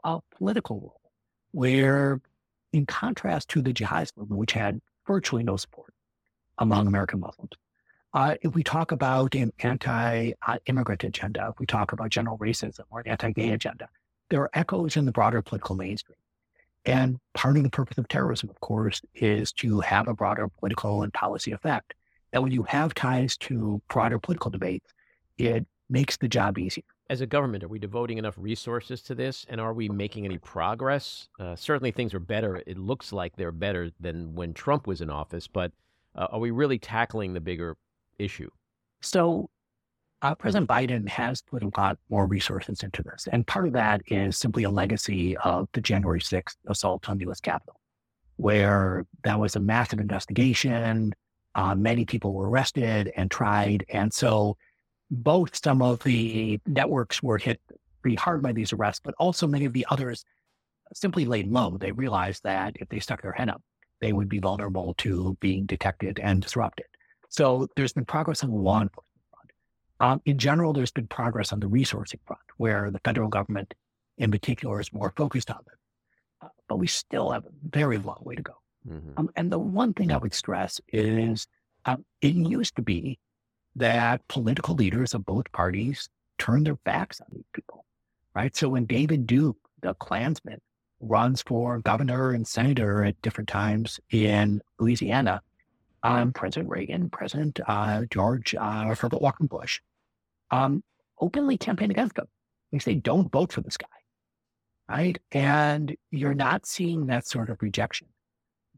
a political role where, in contrast to the jihadist movement, which had virtually no support among American Muslims, if we talk about an anti-immigrant agenda, if we talk about general racism or an anti-gay agenda, there are echoes in the broader political mainstream. And part of the purpose of terrorism, of course, is to have a broader political and policy effect. And when you have ties to broader political debates, it makes the job easier. As a government, are we devoting enough resources to this? And are we making any progress? Certainly things are better. It looks like they're better than when Trump was in office, but are we really tackling the bigger issue? So President Biden has put a lot more resources into this. And part of that is simply a legacy of the January 6th assault on the U.S. Capitol, where that was a massive investigation. Many people were arrested and tried. And so both some of the networks were hit pretty hard by these arrests, but also many of the others simply laid low. They realized that if they stuck their head up, they would be vulnerable to being detected and disrupted. So there's been progress on the law enforcement front. In general, there's been progress on the resourcing front, where the federal government in particular is more focused on them. But we still have a very long way to go. Mm-hmm. And the one thing I would stress is it used to be that political leaders of both parties turned their backs on these people, right? So when David Duke, the Klansman, runs for governor and senator at different times in Louisiana, President Reagan, President George Herbert Walker Bush, openly campaigned against him. They say, don't vote for this guy, right? And you're not seeing that sort of rejection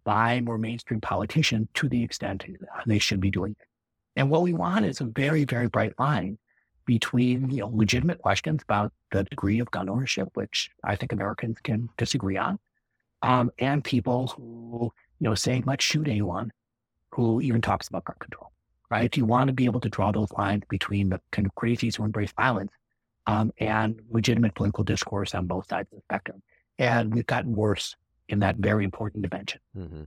by more mainstream politicians to the extent they should be doing it. And what we want is a very, very bright line between legitimate questions about the degree of gun ownership, which I think Americans can disagree on, and people who say, let's shoot anyone who even talks about gun control, right? You want to be able to draw those lines between the kind of crazies who embrace violence and legitimate political discourse on both sides of the spectrum. And we've gotten worse in that very important dimension. Mm-hmm.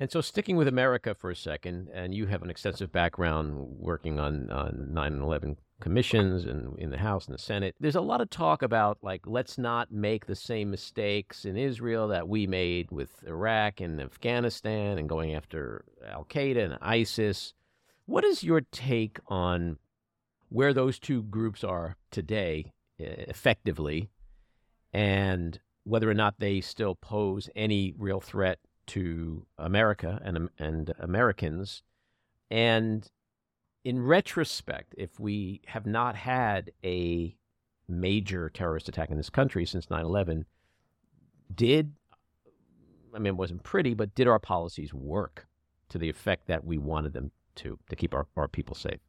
And so sticking with America for a second, and you have an extensive background working on 9/11 commissions and in the House and the Senate, there's a lot of talk about, like, let's not make the same mistakes in Israel that we made with Iraq and Afghanistan and going after al-Qaeda and ISIS. What is your take on where those two groups are today, effectively, and whether or not they still pose any real threat to America and Americans? And in retrospect, if we have not had a major terrorist attack in this country since 9/11, it wasn't pretty, but did our policies work to the effect that we wanted them to keep our people safe?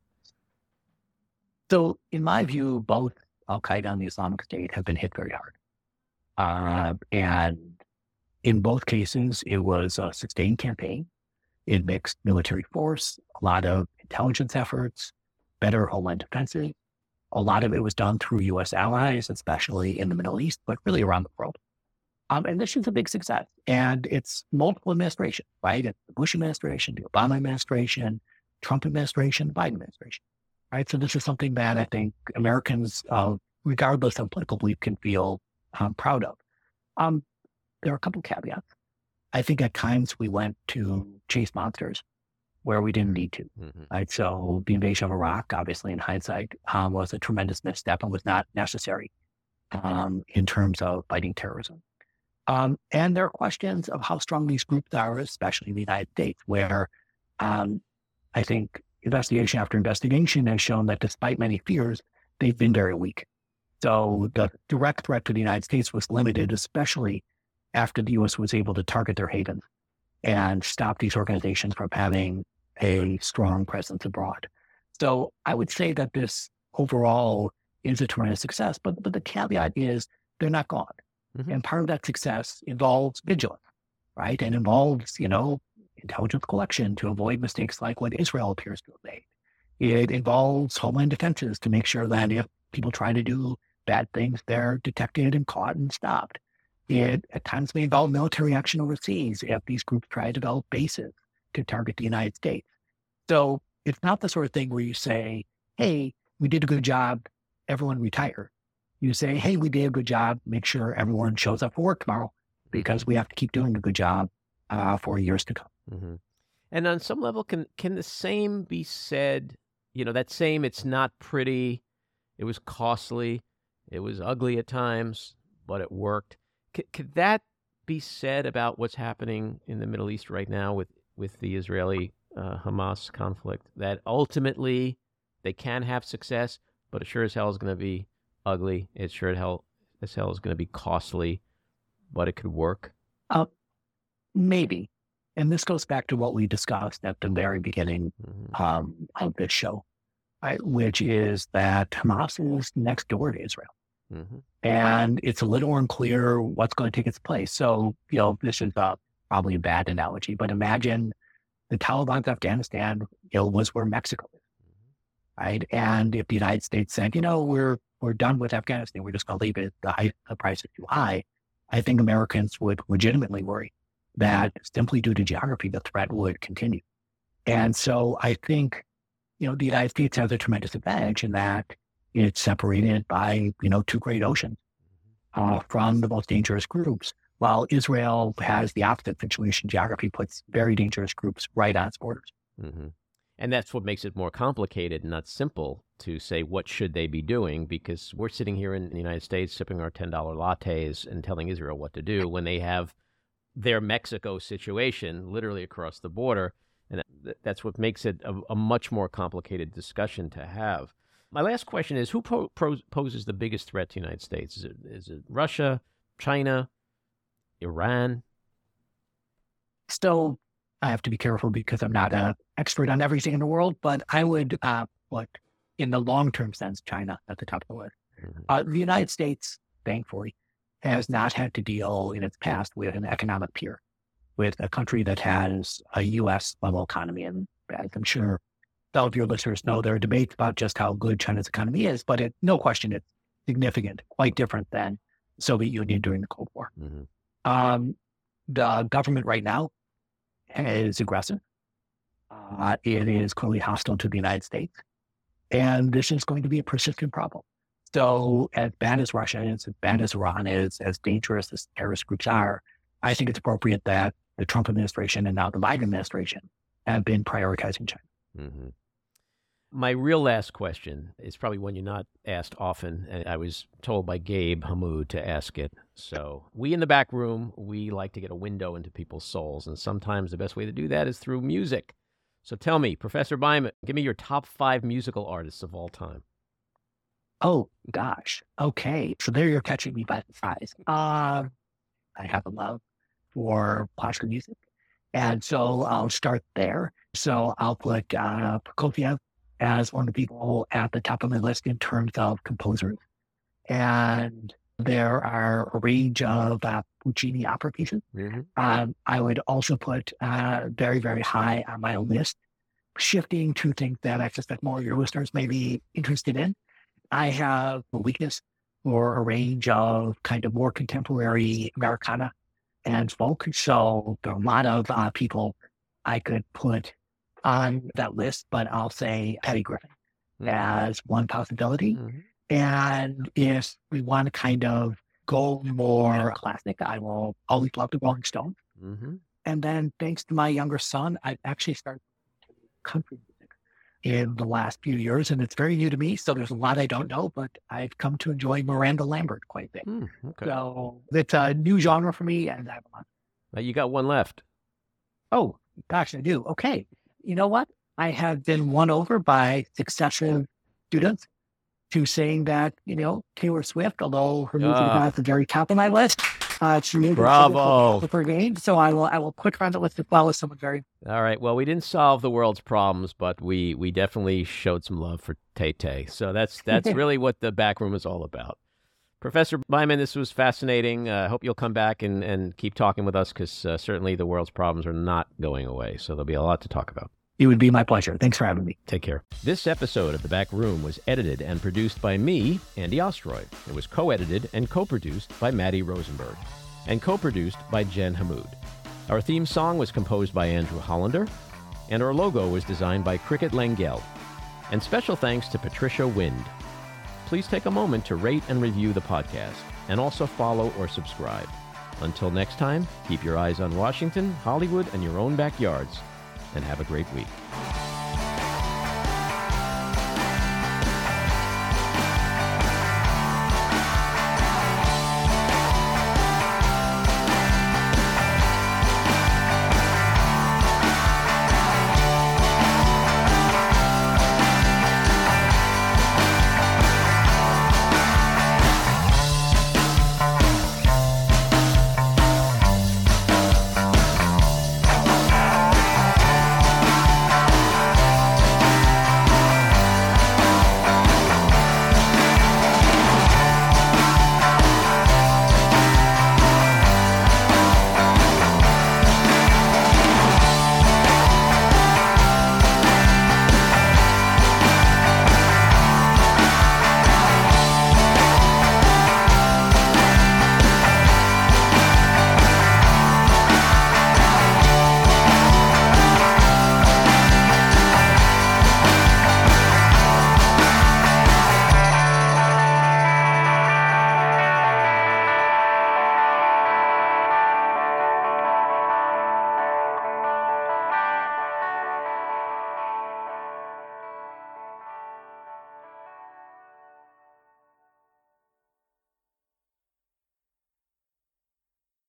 So in my view, both al-Qaeda and the Islamic State have been hit very hard. And in both cases, it was a sustained campaign. It mixed military force, a lot of intelligence efforts, better homeland defenses. A lot of it was done through U.S. allies, especially in the Middle East, but really around the world. And this is a big success. And it's multiple administrations, right? It's the Bush administration, the Obama administration, Trump administration, the Biden administration, right? So this is something that I think Americans, regardless of political belief, can feel proud of. There are a couple of caveats. I think at times we went to chase monsters where we didn't need to. Mm-hmm. Right? So the invasion of Iraq, obviously in hindsight, was a tremendous misstep and was not necessary in terms of fighting terrorism. And there are questions of how strong these groups are, especially in the United States, where I think investigation after investigation has shown that despite many fears, they've been very weak. So the direct threat to the United States was limited, especially after the U.S. was able to target their havens and stop these organizations from having a strong presence abroad. So I would say that this overall is a tremendous success, but the caveat is they're not gone. Mm-hmm. And part of that success involves vigilance, right? And involves, intelligence collection to avoid mistakes like what Israel appears to have made. It involves homeland defenses to make sure that if people try to do bad things, they're detected and caught and stopped. It at times may involve military action overseas if these groups try to develop bases to target the United States. So it's not the sort of thing where you say, hey, we did a good job, everyone retire. You say, hey, we did a good job, make sure everyone shows up for work tomorrow because we have to keep doing a good job for years to come. Mm-hmm. And on some level, can the same be said, that same, it's not pretty, it was costly, it was ugly at times, but it worked. Could that be said about what's happening in the Middle East right now with the Israeli-Hamas conflict, that ultimately they can have success, but it sure as hell is going to be ugly, it sure as hell is going to be costly, but it could work? Maybe. And this goes back to what we discussed at the very beginning of this show, right? Which is that Hamas is next door to Israel. Mm-hmm. And it's a little unclear what's going to take its place. So, this is probably a bad analogy, but imagine the Taliban's Afghanistan was where Mexico is, right? And if the United States said, we're done with Afghanistan, we're just going to leave it, the price is too high, I think Americans would legitimately worry that simply due to geography, the threat would continue. And so I think, the United States has a tremendous advantage in that it's separated by, two great oceans from the most dangerous groups, while Israel has the opposite situation. Geography puts very dangerous groups right on its borders. Mm-hmm. And that's what makes it more complicated and not simple to say, what should they be doing? Because we're sitting here in the United States sipping our $10 lattes and telling Israel what to do when they have their Mexico situation literally across the border. And that's what makes it a much more complicated discussion to have. My last question is, who poses the biggest threat to the United States? Is it Russia, China, Iran? Still, I have to be careful because I'm not an expert on everything in the world, but I would put, in the long-term sense, China at the top of the list. Mm-hmm. The United States, thankfully, has not had to deal in its past with an economic peer, with a country that has a U.S.-level economy, and I'm sure some of your listeners know there are debates about just how good China's economy is, but no question it's significant, quite different than Soviet Union during the Cold War. Mm-hmm. The government right now is aggressive. It is clearly hostile to the United States, and this is going to be a persistent problem. So as bad as Russia is, as bad as Iran is, as dangerous as terrorist groups are, I think it's appropriate that the Trump administration and now the Biden administration have been prioritizing China. Mm-hmm. My real last question is probably one you're not asked often, and I was told by Gabe Hammoud to ask it. So we in the back room, we like to get a window into people's souls, and sometimes the best way to do that is through music. So tell me, Professor Byman, give me your top 5 musical artists of all time. Oh, gosh. Okay. So there you're catching me by surprise. I have a love for classical music, and so I'll start there. So I'll put Prokofiev as one of the people at the top of my list in terms of composers. And there are a range of Puccini opera pieces. Mm-hmm. I would also put very, very high on my list, shifting to things that I suspect more of your listeners may be interested in. I have a weakness for a range of kind of more contemporary Americana and folk. So there are a lot of people I could put on that list, but I'll say Patty Griffin as one possibility. Mm-hmm. And if we want to kind of go more classic, I will always love the Rolling Stones. Mm-hmm. And then thanks to my younger son, I actually started country music in the last few years, and it's very new to me. So there's a lot I don't know, but I've come to enjoy Miranda Lambert quite a bit. Mm, okay. So it's a new genre for me, and I have a lot. Now you got one left. Oh, gosh, I do. Okay. You know what? I have been won over by successive students to saying that, Taylor Swift, although her music is not at the very top of my list, She made Bravo. So I will click on the list as well as someone very. All right. Well, we didn't solve the world's problems, but we definitely showed some love for Tay-Tay. So that's really what the back room is all about. Professor Byman, this was fascinating. I hope you'll come back and keep talking with us because certainly the world's problems are not going away. So there'll be a lot to talk about. It would be my pleasure. Thanks for having me. Take care. This episode of The Back Room was edited and produced by me, Andy Ostroy. It was co-edited and co-produced by Maddie Rosenberg and co-produced by Jen Hammoud. Our theme song was composed by Andrew Hollander, and our logo was designed by Cricket Langell. And special thanks to Patricia Wind. Please take a moment to rate and review the podcast, and also follow or subscribe. Until next time, keep your eyes on Washington, Hollywood, and your own backyards, and have a great week.